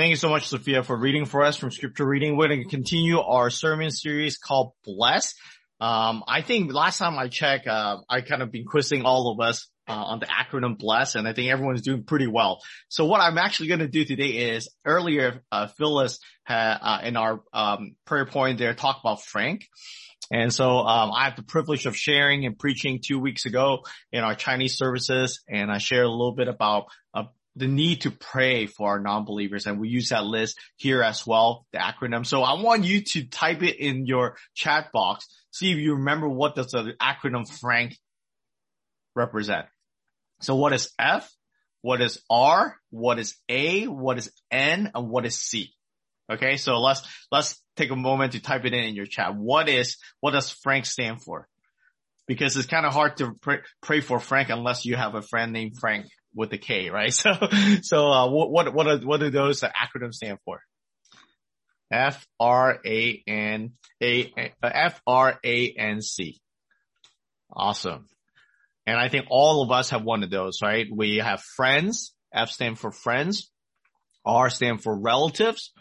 Thank you so much, Sophia, for reading for us from Scripture Reading. We're going to continue our sermon series called Bless. I think last time I checked, I kind of been quizzing all of us on the acronym Bless, and I think everyone's doing pretty well. So what I'm actually going to do today is earlier, Phyllis had, in our prayer point there talked about Frank. And so I have the privilege of sharing and preaching 2 weeks ago in our Chinese services, and I shared a little bit about the need to pray for our non-believers, and we use that list here as well, the acronym. So I want you to type it in your chat box, see if you remember what does the acronym Frank represent. So what is F? What is R? What is A? What is N? And what is C? Okay, so let's take a moment to type it in your chat. What does Frank stand for? Because it's kind of hard to pray for Frank unless you have a friend named Frank with a K, right? So what do those acronyms stand for? F R A N C. Awesome. And I think all of us have one of those, right? We have friends. F stand for friends. R stand for relatives.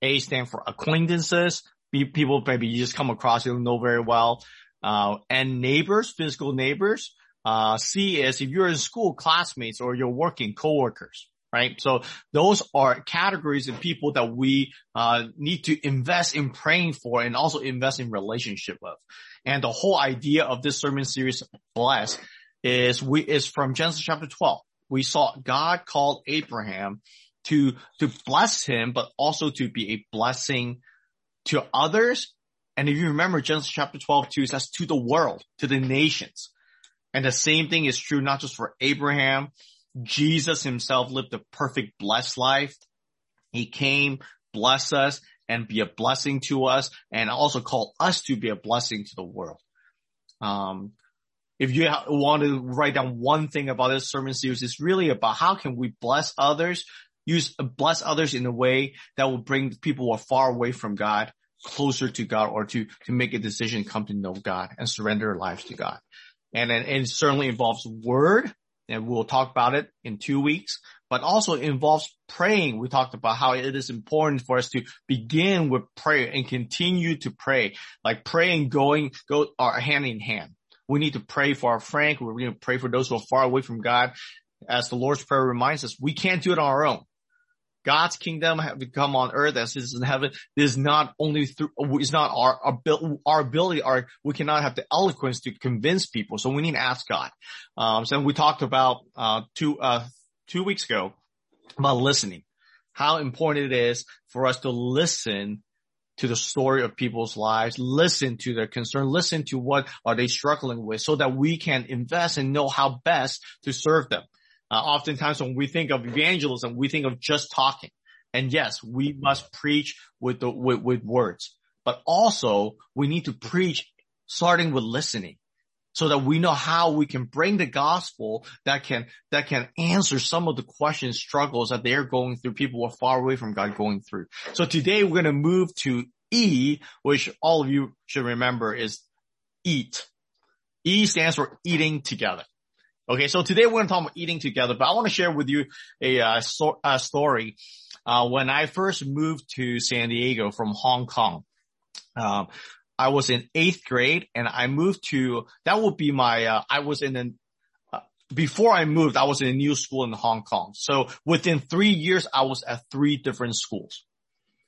A stand for acquaintances. B, people maybe you just come across, you don't know very well. And neighbors, physical neighbors. C is if you're in school, classmates, or you're working, coworkers, right? So those are categories of people that we need to invest in praying for and also invest in relationship with. And the whole idea of this sermon series, Bless, is from Genesis chapter 12. We saw God called Abraham to bless him, but also to be a blessing to others. And if you remember Genesis chapter 12, too, it says to the world, to the nations. And the same thing is true not just for Abraham. Jesus himself lived a perfect blessed life. He came, blessed us, and be a blessing to us, and also call us to be a blessing to the world. If you want to write down one thing about this sermon series, it's really about how can we bless others, bless others in a way that will bring people who are far away from God closer to God, or to make a decision, come to know God and surrender their lives to God. And it certainly involves word, and we'll talk about it in 2 weeks, but also involves praying. We talked about how it is important for us to begin with prayer and continue to pray. Like praying go are hand in hand. We need to pray for our Frank. We're going to pray for those who are far away from God. As the Lord's Prayer reminds us, we can't do it on our own. God's kingdom has become on earth as it is in heaven. This is not only it's not our ability, we cannot have the eloquence to convince people. So we need to ask God. So we talked about, 2 weeks ago about listening, how important it is for us to listen to the story of people's lives, listen to their concern, listen to what are they struggling with so that we can invest and know how best to serve them. Oftentimes when we think of evangelism, we think of just talking. And yes, we must preach with words, but also we need to preach starting with listening so that we know how we can bring the gospel that can answer some of the questions, struggles that they're going through, people who are far away from God going through. So today we're going to move to E, which all of you should remember is eat. E stands for eating together. Okay, so today we're going to talk about eating together, but I want to share with you a story. When I first moved to San Diego from Hong Kong, I was in 8th grade, and I moved to, that would be my, before I moved, I was in a new school in Hong Kong. So within 3 years, I was at 3 different schools.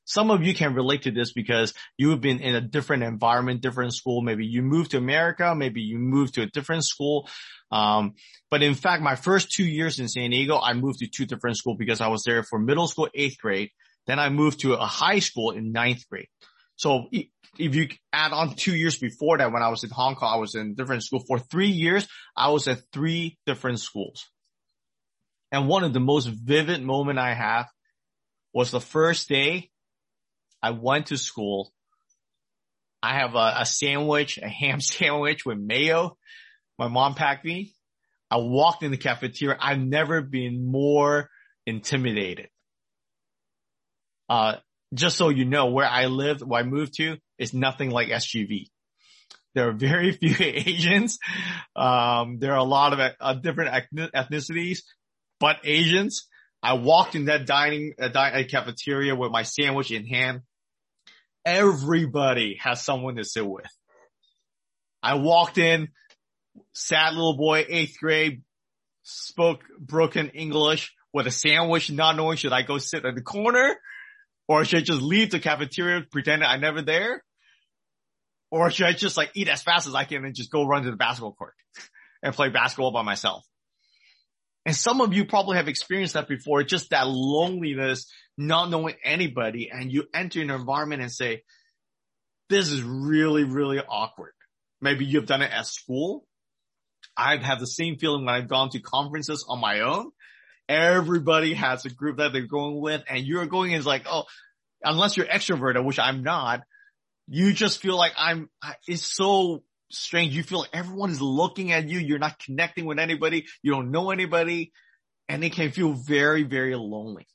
Some of you can relate to this because you've been in a different environment, different school. Maybe you moved to America. Maybe you moved to a different school. But in fact, my first 2 years in San Diego, I moved to 2 different schools because I was there for middle school, 8th grade. Then I moved to a high school in 9th grade. So if you add on 2 years before that, when I was in Hong Kong, I was in a different school. For 3 years, I was at 3 different schools. And one of the most vivid moment I have was the first day I went to school. I have a sandwich, a ham sandwich with mayo. My mom packed me. I walked in the cafeteria. I've never been more intimidated. Just so you know, where I moved to, is nothing like SGV. There are very few Asians. There are a lot of different ethnicities, but Asians. I walked in that cafeteria with my sandwich in hand. Everybody has someone to sit with. I walked in, sad little boy, 8th grade, spoke broken English with a sandwich, not knowing should I go sit in the corner or should I just leave the cafeteria, pretend I'm never there, or should I just like eat as fast as I can and just go run to the basketball court and play basketball by myself. And some of you probably have experienced that before, just that loneliness, not knowing anybody, and you enter an environment and say, this is really, really awkward. Maybe you've done it at school. I've had the same feeling when I've gone to conferences on my own. Everybody has a group that they're going with, and you're going is like, oh, unless you're extroverted, which I'm not, you just feel like it's so strange. You feel like everyone is looking at you. You're not connecting with anybody. You don't know anybody, and it can feel very, very lonely.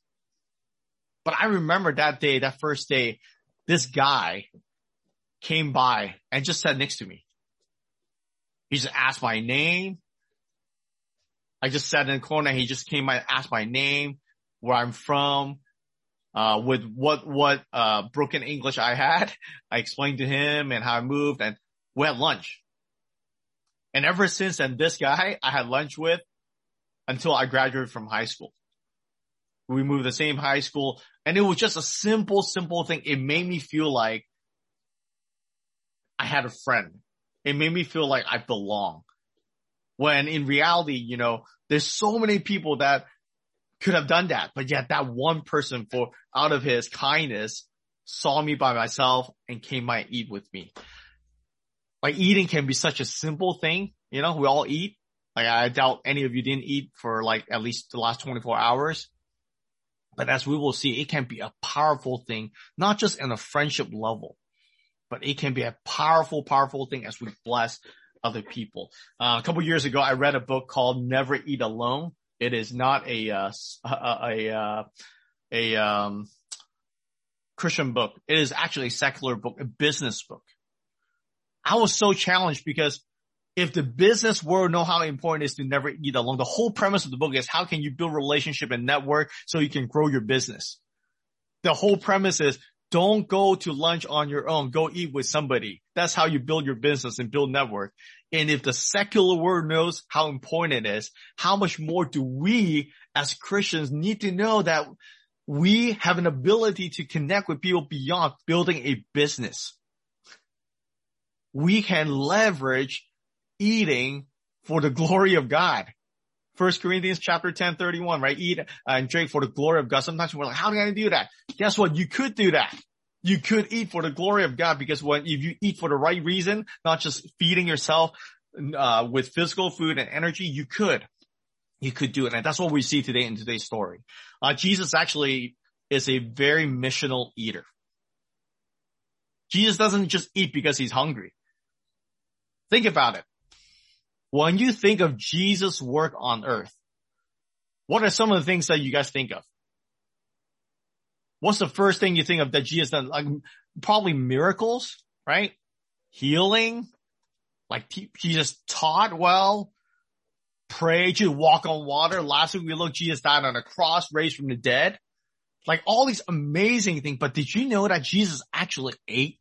But I remember that day, that first day, this guy came by and just sat next to me. He just asked my name. I just sat in the corner. He just came by and asked my name, where I'm from, with what broken English I had. I explained to him and how I moved, and we had lunch. And ever since then, this guy I had lunch with until I graduated from high school. We moved to the same high school, and it was just a simple, simple thing. It made me feel like I had a friend. It made me feel like I belong. When in reality, you know, there's so many people that could have done that, but yet that one person, for out of his kindness, saw me by myself and came by and eat with me. Like, eating can be such a simple thing, you know, we all eat. Like, I doubt any of you didn't eat for like at least the last 24 hours. But as we will see, it can be a powerful thing, not just in a friendship level, but it can be a powerful, powerful thing as we bless other people. A couple years ago, I read a book called Never Eat Alone. It is not a Christian book. It is actually a secular book, a business book. I was so challenged because if the business world know how important it is to never eat alone, the whole premise of the book is how can you build relationship and network so you can grow your business. The whole premise is don't go to lunch on your own. Go eat with somebody. That's how you build your business and build network. And if the secular world knows how important it is, how much more do we as Christians need to know that we have an ability to connect with people beyond building a business? We can leverage eating for the glory of God. 1 Corinthians chapter 10:31, right? Eat and drink for the glory of God. Sometimes we're like, how can I do that? Guess what? You could do that. You could eat for the glory of God, because if you eat for the right reason, not just feeding yourself with physical food and energy, you could do it. And that's what we see today in today's story. Jesus actually is a very missional eater. Jesus doesn't just eat because he's hungry. Think about it. When you think of Jesus' work on earth, what are some of the things that you guys think of? What's the first thing you think of that Jesus done? Like, probably miracles, right? Healing, like Jesus taught well, prayed, to walk on water. Last week we looked, Jesus died on a cross, raised from the dead. Like, all these amazing things. But did you know that Jesus actually ate?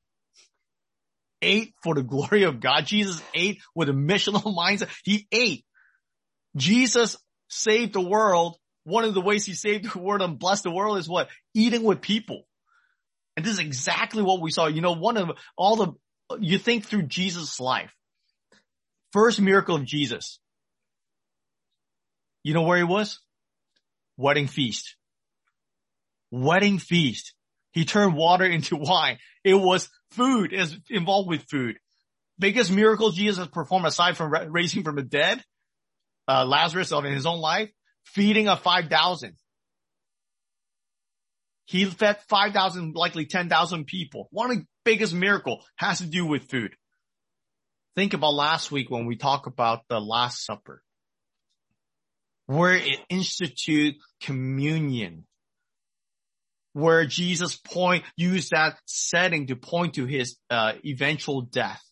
Ate for the glory of God. Jesus ate with a missional mindset. He ate. Jesus saved the world. One of the ways he saved the world and blessed the world is what? Eating with people. And this is exactly what we saw. You know, you think through Jesus' life. First miracle of Jesus. You know where he was? Wedding feast. Wedding feast. He turned water into wine. It was food, is involved with food. Biggest miracle Jesus has performed aside from raising from the dead, Lazarus in his own life, feeding of 5,000. He fed 5,000, likely 10,000 people. One of the biggest miracles has to do with food. Think about last week when we talk about the Last Supper, where it institutes communion, where Jesus used that setting to point to his eventual death,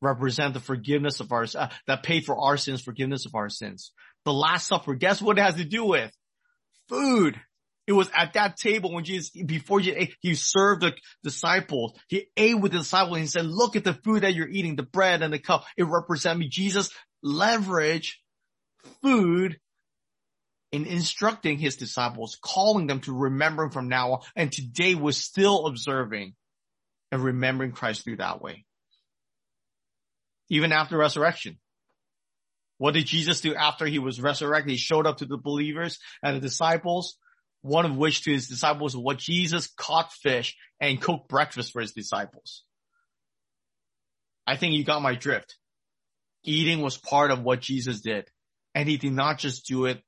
represent the forgiveness of our that paid for our sins, forgiveness of our sins. The Last Supper, guess what it has to do with? food. It was at that table when Jesus, before he ate, he served the disciples. He ate with the disciples and he said, look at the food that you're eating, the bread and the cup. It represents me. Jesus leveraged food in instructing his disciples, calling them to remember from now on. And today we're still observing and remembering Christ through that way. Even after resurrection. What did Jesus do after he was resurrected? He showed up to the believers and the disciples. One of which to his disciples, what Jesus caught fish and cooked breakfast for his disciples. I think you got my drift. Eating was part of what Jesus did. And he did not just do it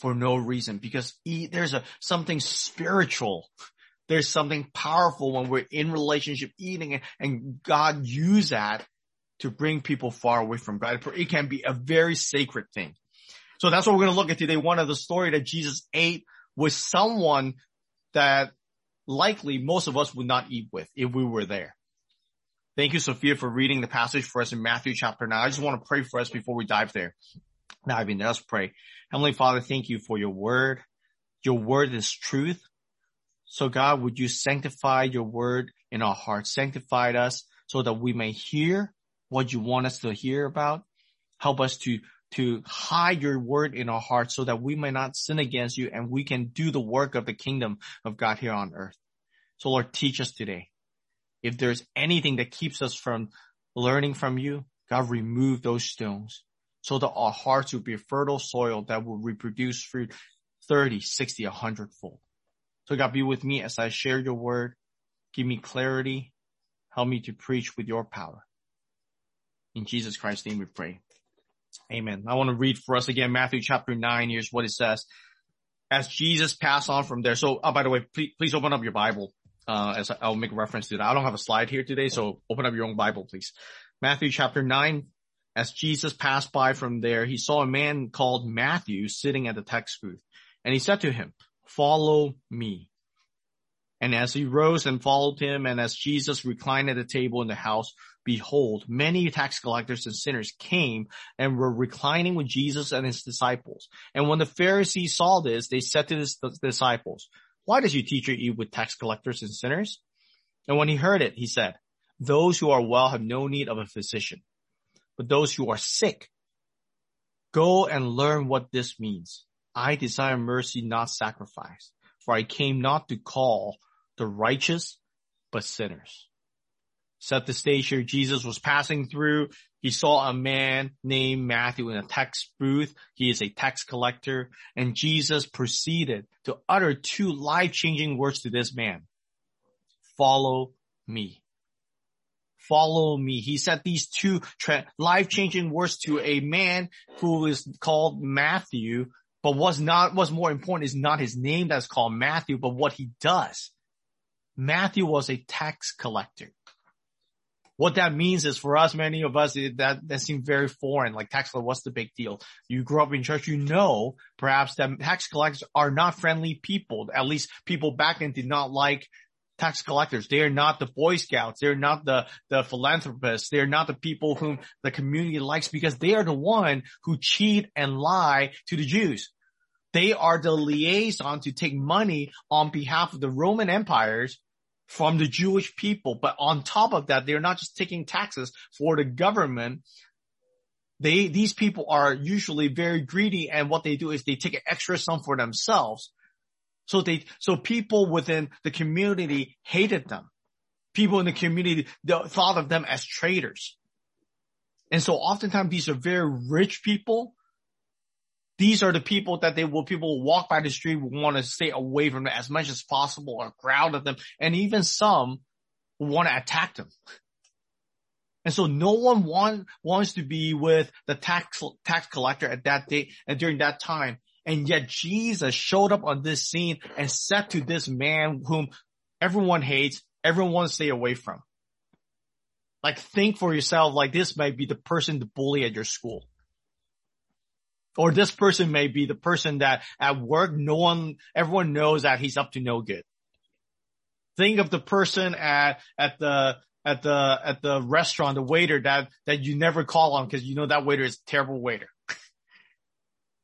for no reason, because there's something spiritual. There's something powerful when we're in relationship eating and God used that to bring people far away from God. It can be a very sacred thing. So that's what we're going to look at today. One of the story that Jesus ate with someone that likely most of us would not eat with if we were there. Thank you, Sophia, for reading the passage for us in Matthew chapter 9. I just want to pray for us before we dive in. Let's pray. Heavenly Father, thank you for your word. Your word is truth. So God, would you sanctify your word in our hearts? Sanctify us so that we may hear what you want us to hear about. Help us to hide your word in our hearts so that we may not sin against you and we can do the work of the kingdom of God here on earth. So Lord, teach us today. If there's anything that keeps us from learning from you, God, remove those stones so that our hearts will be fertile soil that will reproduce fruit 30, 60, 100 fold. So God, be with me as I share your word. Give me clarity. Help me to preach with your power. In Jesus Christ's name we pray. Amen. I want to read for us again, Matthew chapter 9. Here's what it says. As Jesus passed on from there. So, by the way, please open up your Bible, as I'll make reference to that. I don't have a slide here today, so open up your own Bible, please. Matthew chapter 9. As Jesus passed by from there, he saw a man called Matthew sitting at the tax booth, and he said to him, "Follow me." And as he rose and followed him, and as Jesus reclined at a table in the house, behold, many tax collectors and sinners came and were reclining with Jesus and his disciples. And when the Pharisees saw this, they said to his disciples, "Why does your teacher eat with tax collectors and sinners?" And when he heard it, he said, "Those who are well have no need of a physician, but those who are sick. Go and learn what this means. I desire mercy, not sacrifice, for I came not to call the righteous, but sinners." Set the stage here. Jesus was passing through. He saw a man named Matthew in a tax booth. He is a tax collector. And Jesus proceeded to utter two life-changing words to this man. "Follow me." Follow me. He said these two life-changing words to a man who is called Matthew, but what's more important is not his name that's called Matthew, but what he does. Matthew was a tax collector. What that means is for us, many of us, that seems very foreign. Like, tax collector, what's the big deal? You grew up in church, you know perhaps that tax collectors are not friendly people. At least people back then did not like tax collectors. They are not the Boy Scouts. They're not the philanthropists. They're not the people whom the community likes, because they are the one who cheat and lie to the Jews. They are the liaison to take money on behalf of the Roman empires from the Jewish people. But on top of that, they're not just taking taxes for the government. These people are usually very greedy, and what they do is they take an extra sum for themselves. So people within the community hated them. People in the community thought of them as traitors. And so oftentimes these are very rich people. These are the people that people walk by the street will want to stay away from them as much as possible, or growl at them, and even some want to attack them. And so no one wants to be with the tax collector at that day and during that time. And yet Jesus showed up on this scene and said to this man whom everyone hates, everyone wants to stay away from. Like, think for yourself, like, this might be the person to bully at your school. Or this person may be the person that at work, everyone knows that he's up to no good. Think of the person at the restaurant, the waiter that you never call on because you know that waiter is a terrible waiter.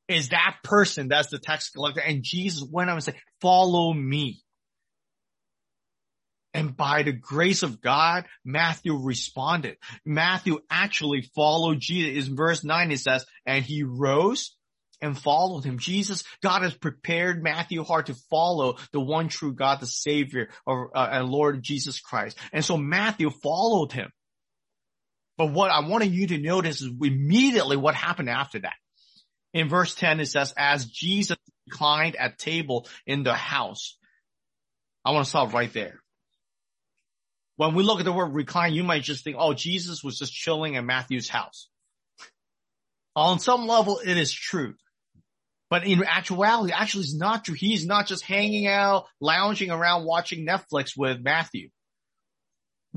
is that person that's the tax collector. And Jesus went up and said, follow me. And by the grace of God, Matthew responded. Matthew actually followed Jesus. In verse 9, it says, and he rose and followed him. Jesus, God has prepared Matthew's heart to follow the one true God, the Savior and Lord Jesus Christ. And so Matthew followed him. But what I wanted you to notice is immediately what happened after that. In verse 10, it says, as Jesus reclined at table in the house. I want to stop right there. When we look at the word recline, you might just think, oh, Jesus was just chilling at Matthew's house. On some level, it is true. But in actuality, actually it's not true. He's not just hanging out, lounging around, watching Netflix with Matthew.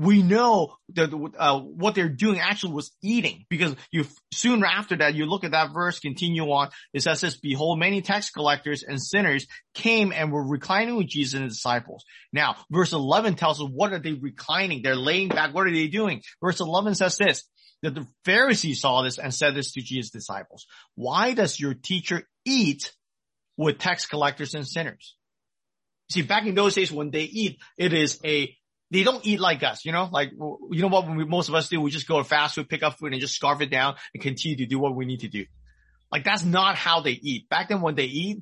We know that what they're doing actually was eating, because you soon after that, you look at that verse, continue on. It says this, behold, many tax collectors and sinners came and were reclining with Jesus and his disciples. Now, verse 11 tells us, what are they reclining? They're laying back. What are they doing? Verse 11 says this, that the Pharisees saw this and said this to Jesus' disciples. Why does your teacher eat with tax collectors and sinners? See, back in those days when they eat, they don't eat like us, you know? Like, you know what most of us do? We just go to fast food, pick up food, and just scarf it down and continue to do what we need to do. Like, that's not how they eat. Back then when they eat,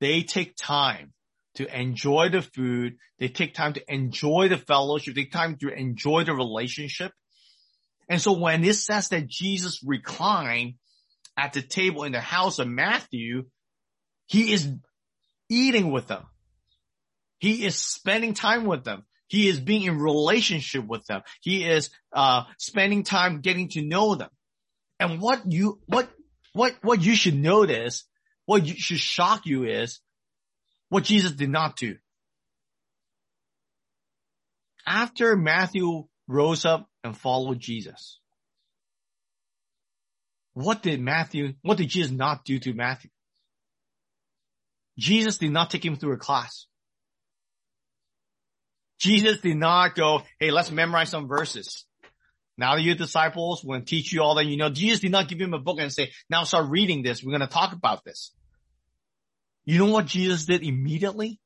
they take time to enjoy the food. They take time to enjoy the fellowship. They take time to enjoy the relationship. And so when it says that Jesus reclined at the table in the house of Matthew, he is eating with them. He is spending time with them. He is being in relationship with them. He is spending time getting to know them. And what you should notice, what you should shock you is what Jesus did not do. After Matthew rose up and followed Jesus, what did Jesus not do to Matthew? Jesus did not take him through a class. Jesus did not go, hey, let's memorize some verses. Now that you're disciples, we're going to teach you all that you know. Jesus did not give him a book and say, now start reading this. We're going to talk about this. You know what Jesus did immediately?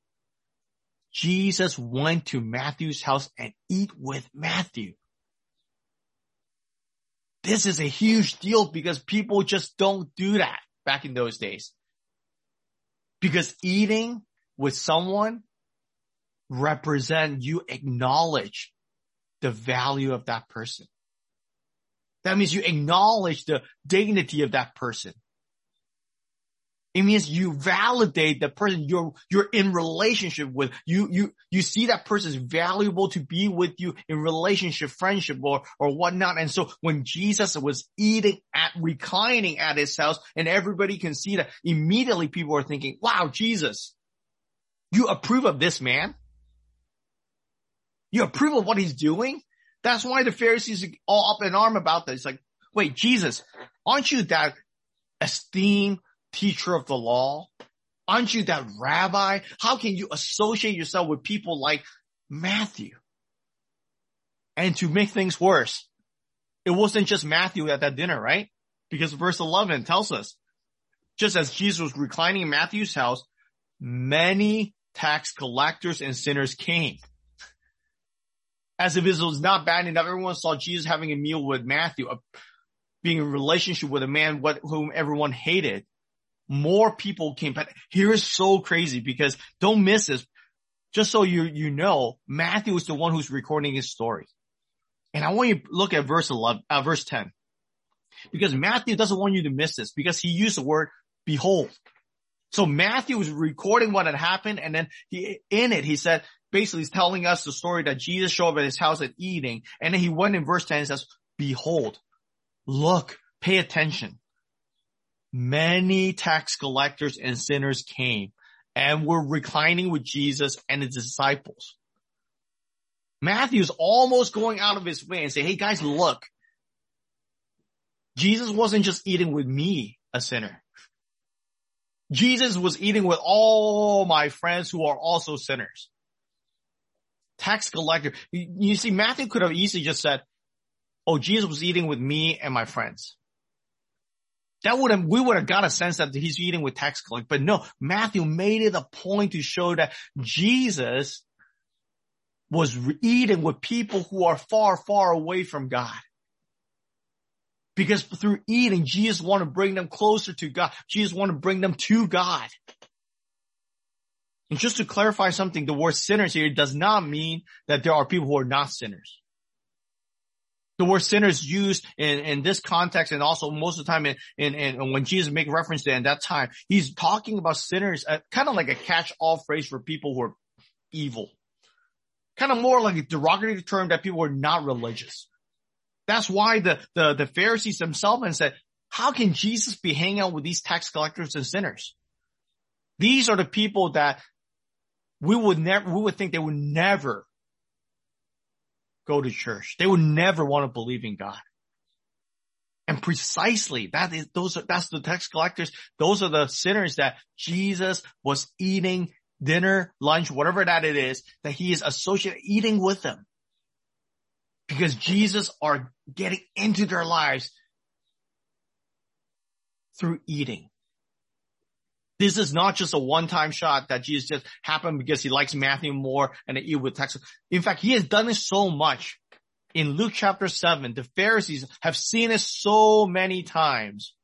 Jesus went to Matthew's house and ate with Matthew. This is a huge deal because people just don't do that back in those days. Because eating with someone represent you acknowledge the value of that person. That means you acknowledge the dignity of that person. It means you validate the person you're in relationship with. You see that person is valuable to be with you in relationship, friendship, or whatnot. And so when Jesus was reclining at his house, and everybody can see that, immediately people are thinking, wow, Jesus, you approve of this man? You approve of what he's doing? That's why the Pharisees are all up in arm about that. It's like, wait, Jesus, aren't you that esteemed teacher of the law? Aren't you that rabbi? How can you associate yourself with people like Matthew? And to make things worse, it wasn't just Matthew at that dinner, right? Because verse 11 tells us, just as Jesus was reclining in Matthew's house, many tax collectors and sinners came. As if it was not bad enough, everyone saw Jesus having a meal with Matthew, being in relationship with a man whom everyone hated. More people came. But here is so crazy, because don't miss this. Just so you know, Matthew is the one who's recording his story. And I want you to look at verse 10. Because Matthew doesn't want you to miss this, because he used the word behold. So Matthew was recording what had happened, and then he said, basically he's telling us the story that Jesus showed up at his house at eating, and then he went in verse 10 and says, behold, look, pay attention. Many tax collectors and sinners came and were reclining with Jesus and his disciples. Matthew's almost going out of his way and say, hey guys, look, Jesus wasn't just eating with me, a sinner. Jesus was eating with all my friends who are also sinners. Tax collector. You see, Matthew could have easily just said, oh, Jesus was eating with me and my friends. We would have got a sense that he's eating with tax collectors. But no, Matthew made it a point to show that Jesus was eating with people who are far, far away from God. Because through eating, Jesus wanted to bring them closer to God. Jesus wanted to bring them to God. And just to clarify something, the word sinners here does not mean that there are people who are not sinners. The word sinners used in this context, and also most of the time in when Jesus makes reference to it at that time, he's talking about sinners, kind of like a catch-all phrase for people who are evil. Kind of more like a derogatory term that people who are not religious. That's why the Pharisees themselves said, how can Jesus be hanging out with these tax collectors and sinners? These are the people that we would think they would never go to church. They would never want to believe in God. And precisely that's the tax collectors. Those are the sinners that Jesus was eating dinner, lunch, whatever that it is, that he is associated eating with them. Because Jesus are getting into their lives through eating. This is not just a one-time shot that Jesus just happened because he likes Matthew more and they eat with tax. In fact, he has done it so much. In Luke chapter 7, the Pharisees have seen it so many times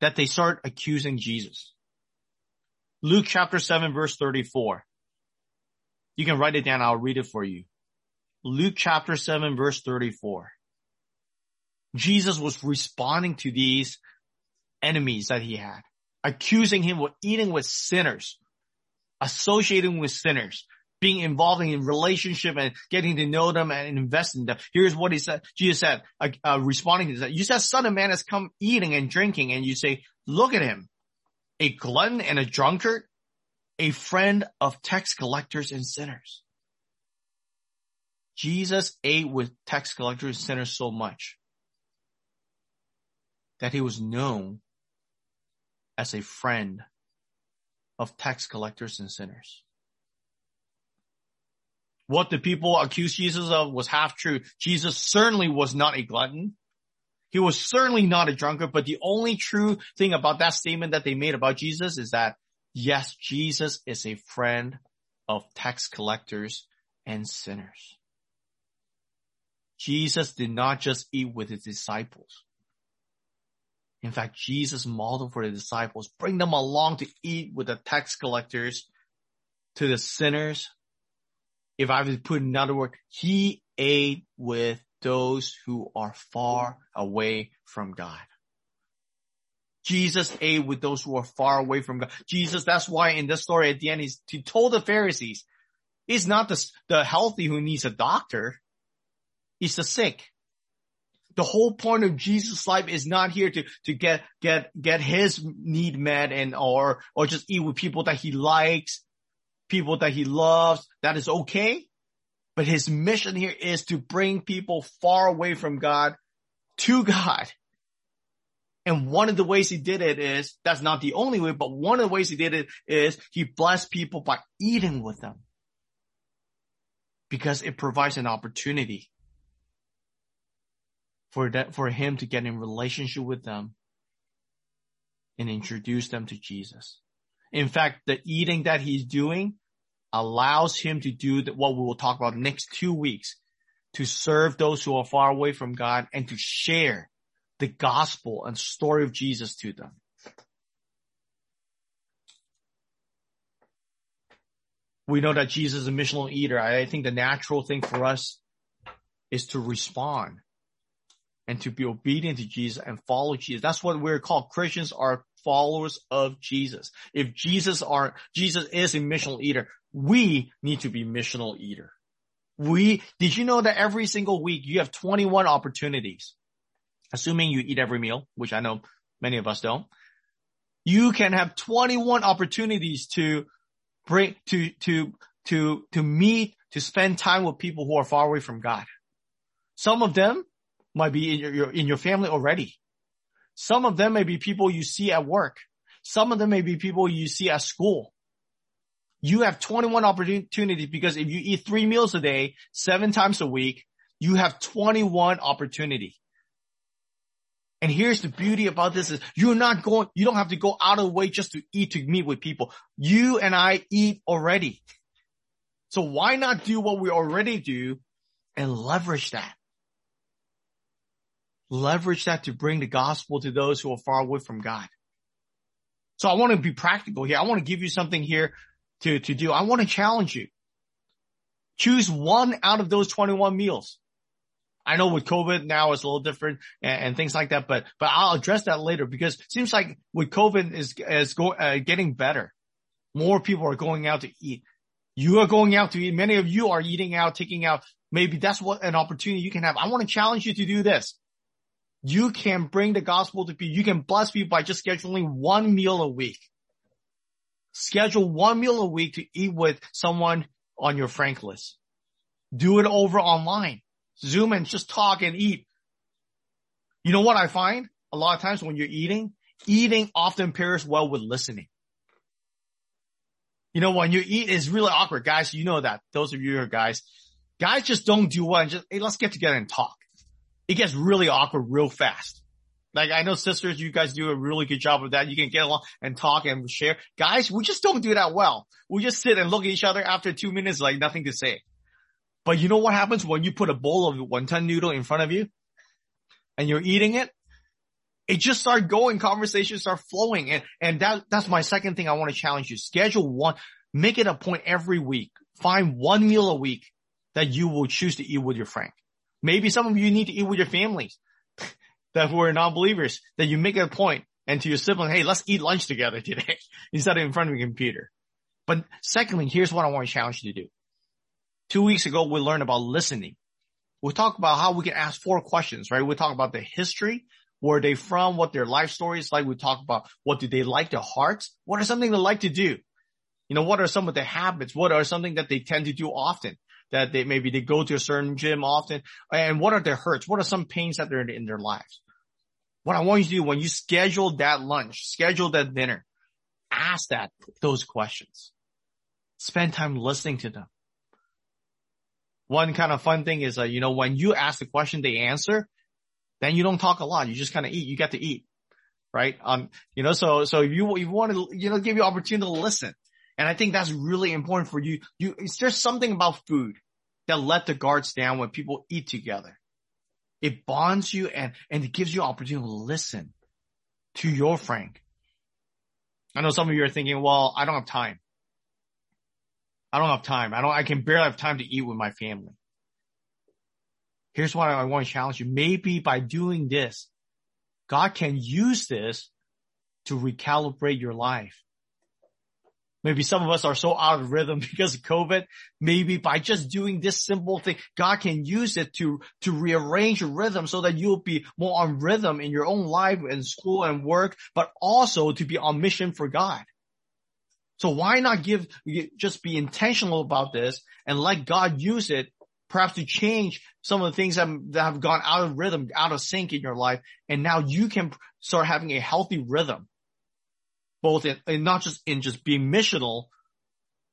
that they start accusing Jesus. Luke chapter 7, verse 34. You can write it down. I'll read it for you. Luke chapter 7, verse 34. Jesus was responding to these enemies that he had, accusing him of eating with sinners, associating with sinners, being involved in a relationship and getting to know them and invest in them. Here's what he said. Jesus said, responding to that, you said, Son of Man has come eating and drinking, and you say, look at him, a glutton and a drunkard, a friend of tax collectors and sinners. Jesus ate with tax collectors and sinners so much that he was known as a friend of tax collectors and sinners. What the people accused Jesus of was half true. Jesus certainly was not a glutton. He was certainly not a drunkard, but the only true thing about that statement that they made about Jesus is that, yes, Jesus is a friend of tax collectors and sinners. Jesus did not just eat with his disciples. In fact, Jesus modeled for the disciples, bring them along to eat with the tax collectors, to the sinners. If I was put in another word, he ate with those who are far away from God. Jesus ate with those who are far away from God. Jesus, that's why in this story at the end, he told the Pharisees, it's not the healthy who needs a doctor, it's the sick. The whole point of Jesus' life is not here to get his need met and or just eat with people that he likes, people that he loves. That is okay. But his mission here is to bring people far away from God to God. And one of the ways he did it is, that's not the only way, but one of the ways he did it is he blessed people by eating with them. Because it provides an opportunity for him to get in relationship with them and introduce them to Jesus. In fact, the eating that he's doing allows him to do what we will talk about the next 2 weeks, to serve those who are far away from God and to share the gospel and story of Jesus to them. We know that Jesus is a missional eater. I think the natural thing for us is to respond and to be obedient to Jesus and follow Jesus. That's what we're called. Christians are followers of Jesus. If Jesus is a missional eater, we need to be missional eater. Did you know that every single week you have 21 opportunities, assuming you eat every meal, which I know many of us don't. You can have 21 opportunities to spend time with people who are far away from God. Some of them might be in your family already. Some of them may be people you see at work. Some of them may be people you see at school. You have 21 opportunities, because if you eat 3 meals a day, 7 times a week, you have 21 opportunity. And here's the beauty about this is you don't have to go out of the way just to eat, to meet with people. You and I eat already. So why not do what we already do and leverage that? Leverage that to bring the gospel to those who are far away from God. So I want to be practical here. I want to give you something here to do. I want to challenge you. Choose one out of those 21 meals. I know with COVID now it's a little different and things like that, but I'll address that later because it seems like with COVID is getting better. More people are going out to eat. You are going out to eat. Many of you are eating out, taking out. Maybe that's what an opportunity you can have. I want to challenge you to do this. You can bring the gospel to people. You can bless people by just scheduling one meal a week. Schedule one meal a week to eat with someone on your Frank list. Do it over online. Zoom and just talk and eat. You know what I find? A lot of times when you're eating often pairs well with listening. You know, when you eat, it's really awkward. Guys, you know that. Those of you who are guys just don't do well and just, hey, let's get together and talk. It gets really awkward real fast. Like, I know sisters, you guys do a really good job of that. You can get along and talk and share. Guys, we just don't do that well. We just sit and look at each other after 2 minutes like nothing to say. But you know what happens when you put a bowl of wonton noodle in front of you and you're eating it? It just starts going. Conversations start flowing. And that's my second thing I want to challenge you. Schedule one. Make it a point every week. Find one meal a week that you will choose to eat with your Frank. Maybe some of you need to eat with your families that who are non-believers, that you make it a point and to your sibling, hey, let's eat lunch together today instead of in front of a computer. But secondly, here's what I want to challenge you to do. 2 weeks ago, we learned about listening. We talked about how we can ask 4 questions, right? We talked about the history, where they from, what their life story is like. We talked about what do they like, their hearts. What are something they like to do? You know, what are some of their habits? What are something that they tend to do often? That they go to a certain gym often. And what are their hurts? What are some pains that they're in their lives? What I want you to do when you schedule that lunch, schedule that dinner, ask those questions. Spend time listening to them. One kind of fun thing is, you know, when you ask the question, they answer, then you don't talk a lot. You just kind of eat. You get to eat, right? You know, so you want to, you know, give you opportunity to listen. And I think that's really important for you. There's something about food that let the guards down when people eat together. It bonds you and it gives you opportunity to listen to your Frank. I know some of you are thinking, well, I don't have time. I can barely have time to eat with my family. Here's what I want to challenge you. Maybe by doing this, God can use this to recalibrate your life. Maybe some of us are so out of rhythm because of COVID. Maybe by just doing this simple thing, God can use it to rearrange your rhythm so that you'll be more on rhythm in your own life and school and work, but also to be on mission for God. So why not just be intentional about this and let God use it perhaps to change some of the things that have gone out of rhythm, out of sync in your life. And now you can start having a healthy rhythm. Both in not just in just being missional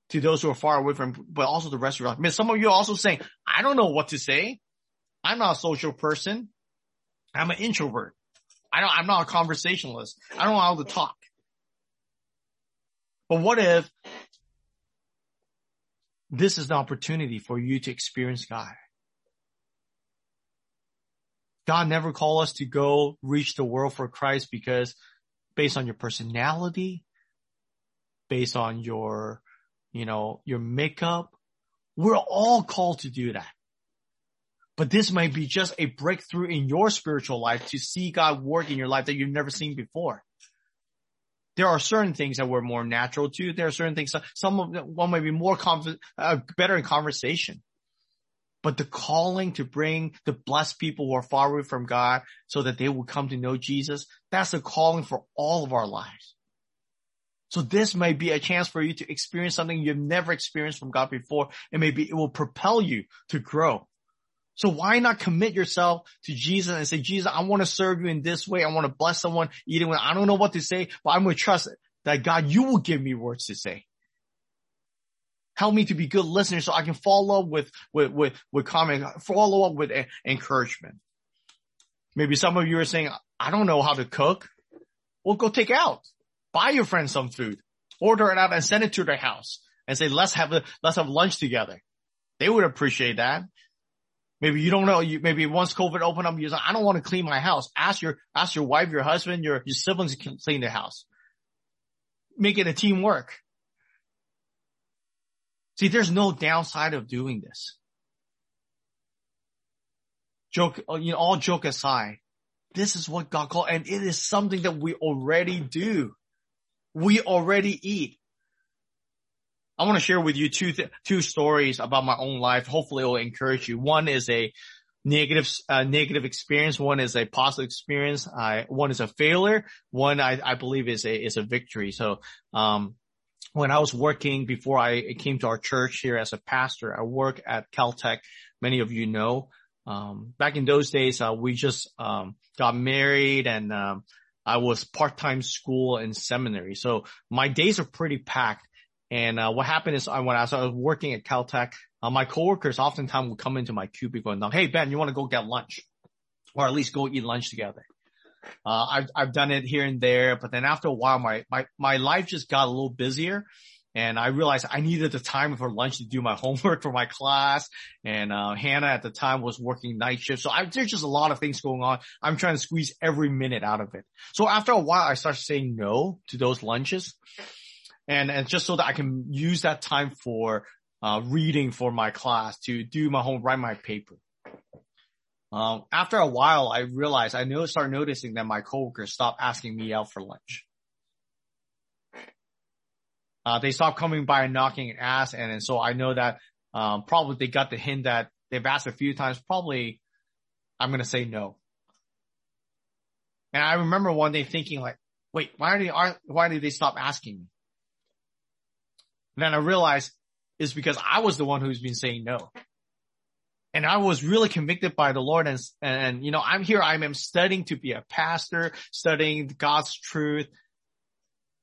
to those who are far away from, but also the rest of your life. I mean, some of you are also saying, I don't know what to say. I'm not a social person. I'm an introvert. I'm not a conversationalist. I don't know how to talk. But what if this is an opportunity for you to experience God? God never called us to go reach the world for Christ because based on your personality, based on your, you know, your makeup. We're all called to do that. But this might be just a breakthrough in your spiritual life to see God work in your life that you've never seen before. There are certain things that we're more natural to. There are certain things, some of one may be more better in conversation. But the calling to bring the blessed people who are far away from God so that they will come to know Jesus, that's a calling for all of our lives. So this may be a chance for you to experience something you've never experienced from God before, and maybe it will propel you to grow. So why not commit yourself to Jesus and say, Jesus, I want to serve you in this way. I want to bless someone eating when I don't know what to say, but I'm going to trust that God, you will give me words to say. Help me to be good listeners so I can follow up with comment, follow up with encouragement. Maybe some of you are saying, I don't know how to cook. Well, go take out. Buy your friend some food. Order it out and send it to their house and say, let's have lunch together. They would appreciate that. Maybe you don't know. Maybe once COVID opened up, you're like, I don't want to clean my house. Ask your wife, your husband, your siblings to clean the house. Make it a teamwork. See, there's no downside of doing this. All joke aside, this is what God called, and it is something that we already do. We already eat. I want to share with you two stories about my own life. Hopefully, it will encourage you. One is a negative experience. One is a positive experience. One is a failure. One I believe is a victory. So, when I was working before I came to our church here as a pastor, I work at Caltech. Many of you know. Back in those days, we just got married and I was part-time school and seminary. So my days are pretty packed. And what happened is when I was working at Caltech, my coworkers oftentimes would come into my cubicle and hey, Ben, you want to go get lunch? Or at least go eat lunch together. I've done it here and there, but then after a while, my life just got a little busier. And I realized I needed the time for lunch to do my homework for my class. And Hannah at the time was working night shift. So there's just a lot of things going on. I'm trying to squeeze every minute out of it. So after a while, I started saying no to those lunches. And just so that I can use that time for reading for my class, to do my homework, write my paper. After a while, I realized started noticing that my coworkers stopped asking me out for lunch. They stopped coming by and knocking and ask, and so I know that probably they got the hint that they've asked a few times. Probably I'm gonna say no. And I remember one day thinking like, wait, why did they stop asking me? And then I realized it's because I was the one who's been saying no. And I was really convicted by the Lord. And you know, I'm here, I am studying to be a pastor, studying God's truth.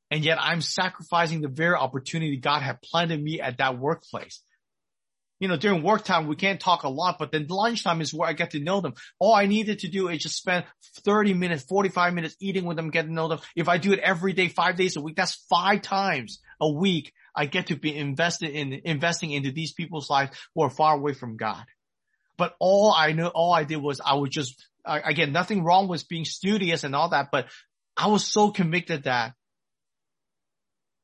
And yet I'm sacrificing the very opportunity God had planted me at that workplace. You know, during work time, we can't talk a lot, but then lunchtime is where I get to know them. All I needed to do is just spend 30 minutes, 45 minutes eating with them, getting to know them. If I do it every day, 5 days a week, that's 5 times a week I get to be investing into these people's lives who are far away from God. But all I did was again, nothing wrong with being studious and all that, but I was so convicted that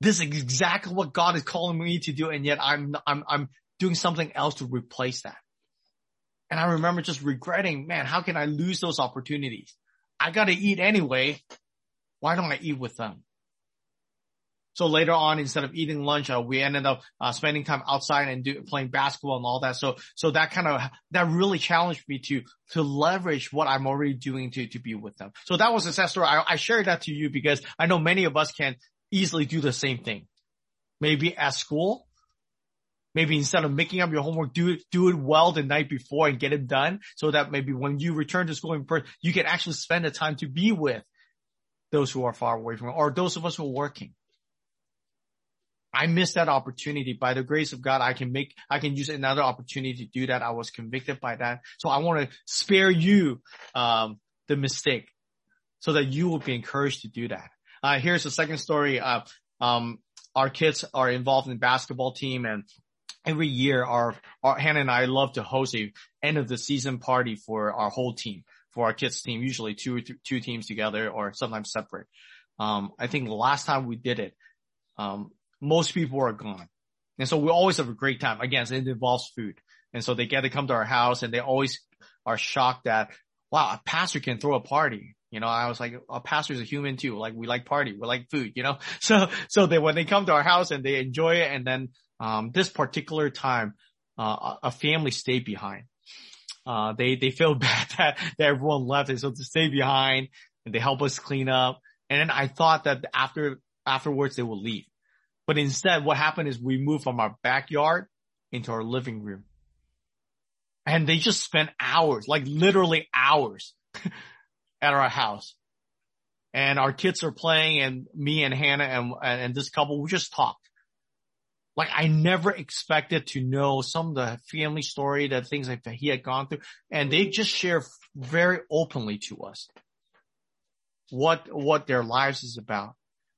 this is exactly what God is calling me to do, and yet I'm doing something else to replace that. And I remember just regretting, man, how can I lose those opportunities? I got to eat anyway. Why don't I eat with them? So later on, instead of eating lunch, we ended up spending time outside and playing basketball and all that. So that really challenged me to leverage what I'm already doing to be with them. So that was a success story. I shared that to you because I know many of us can easily do the same thing. Maybe at school, maybe instead of making up your homework, do it well the night before and get it done, so that maybe when you return to school in person, you can actually spend the time to be with those who are far away from it, or those of us who are working. I missed that opportunity. By the grace of God, I can use another opportunity to do that. I was convicted by that. So I want to spare you the mistake so that you will be encouraged to do that. Here's the second story. Our kids are involved in the basketball team, and every year our Hannah and I love to host a end of the season party for our whole team, for our kids team, usually two teams together or sometimes separate. I think the last time we did it, most people are gone. And so we always have a great time. Again, it involves food. And so they get to come to our house, and they always are shocked that, wow, a pastor can throw a party. You know, I was like, a pastor's a human too. Like, we like party, we like food, you know? So they, when they come to our house and they enjoy it, and then, this particular time, a family stayed behind. They feel bad that everyone left, and so they stay behind and they help us clean up. And then I thought that afterwards they will leave. But instead what happened is we moved from our backyard into our living room. And they just spent hours, like literally hours, at our house. And our kids are playing, and me and Hannah and this couple, we just talked. Like, I never expected to know some of the family story, the things that he had gone through. And they just share very openly to us. what their lives is about.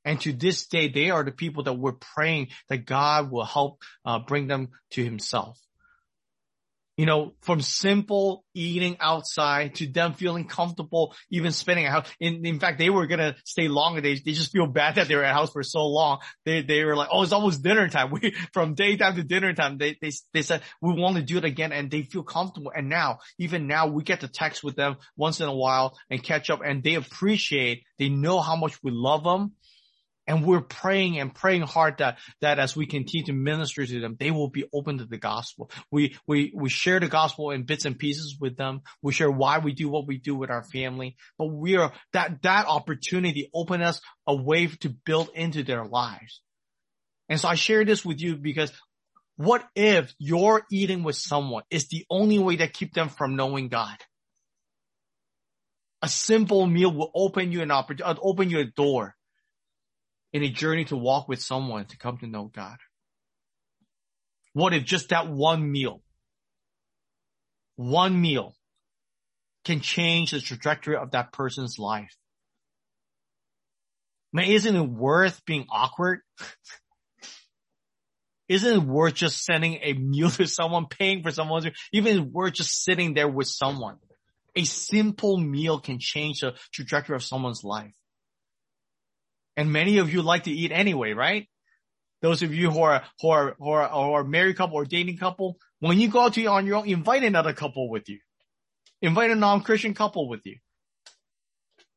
And to this day, they are the people that we're praying that God will help bring them to himself. You know, from simple eating outside to them feeling comfortable even spending a house. In fact, they were going to stay longer. They just feel bad that they were at house for so long. They were like, oh, it's almost dinner time. From daytime to dinner time, they said, we want to do it again. And they feel comfortable. And now, even now, we get to text with them once in a while and catch up. And they appreciate, they know how much we love them. And we're praying and praying hard that as we continue to minister to them, they will be open to the gospel. We share the gospel in bits and pieces with them. We share why we do what we do with our family. But we are, that opportunity opened us a way to build into their lives. And so I share this with you because what if your eating with someone is the only way that keep them from knowing God? A simple meal will open you an opportunity, open you a door in a journey to walk with someone to come to know God. What if just that one meal can change the trajectory of that person's life? Man, isn't it worth being awkward? Isn't it worth just sending a meal to someone, paying for someone? Even worth just sitting there with someone. A simple meal can change the trajectory of someone's life. And many of you like to eat anyway, right? Those of you who are married couple or dating couple, when you go out to eat on your own, invite another couple with you. Invite a non-Christian couple with you.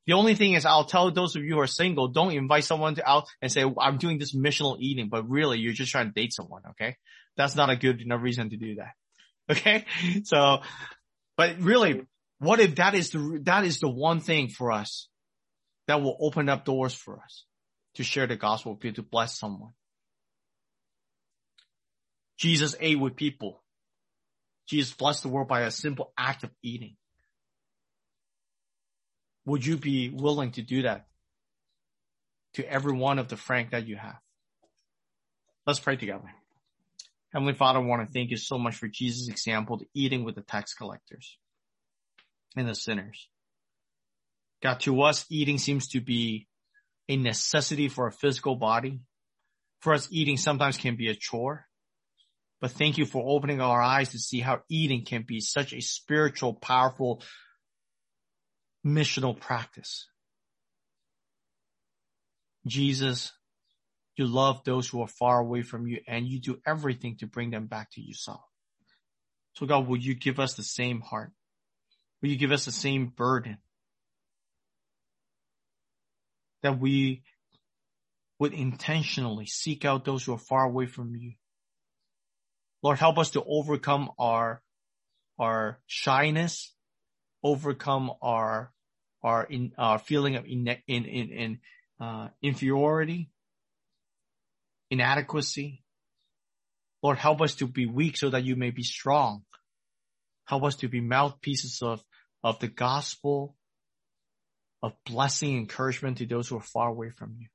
The only thing is, I'll tell those of you who are single, don't invite someone out and say, I'm doing this missional eating, but really you're just trying to date someone, okay? That's not a good enough reason to do that. Okay? So, but really, what if that is the one thing for us that will open up doors for us to share the gospel, to bless someone? Jesus ate with people. Jesus blessed the world by a simple act of eating. Would you be willing to do that to every one of the Frank that you have? Let's pray together. Heavenly Father, I want to thank you so much for Jesus' example to eating with the tax collectors and the sinners. God, to us, eating seems to be a necessity for our physical body. For us, eating sometimes can be a chore. But thank you for opening our eyes to see how eating can be such a spiritual, powerful, missional practice. Jesus, you love those who are far away from you, and you do everything to bring them back to yourself. So God, will you give us the same heart? Will you give us the same burden? That we would intentionally seek out those who are far away from you. Lord, help us to overcome our shyness, overcome our feeling of inferiority, inadequacy. Lord, help us to be weak so that you may be strong. Help us to be mouthpieces of the gospel, of blessing and encouragement to those who are far away from you.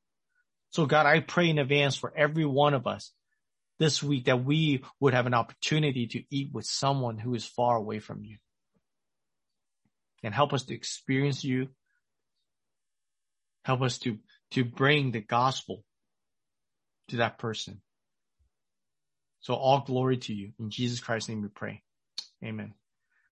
So God, I pray in advance for every one of us this week that we would have an opportunity to eat with someone who is far away from you. And help us to experience you. Help us to bring the gospel to that person. So all glory to you. In Jesus Christ's name we pray. Amen.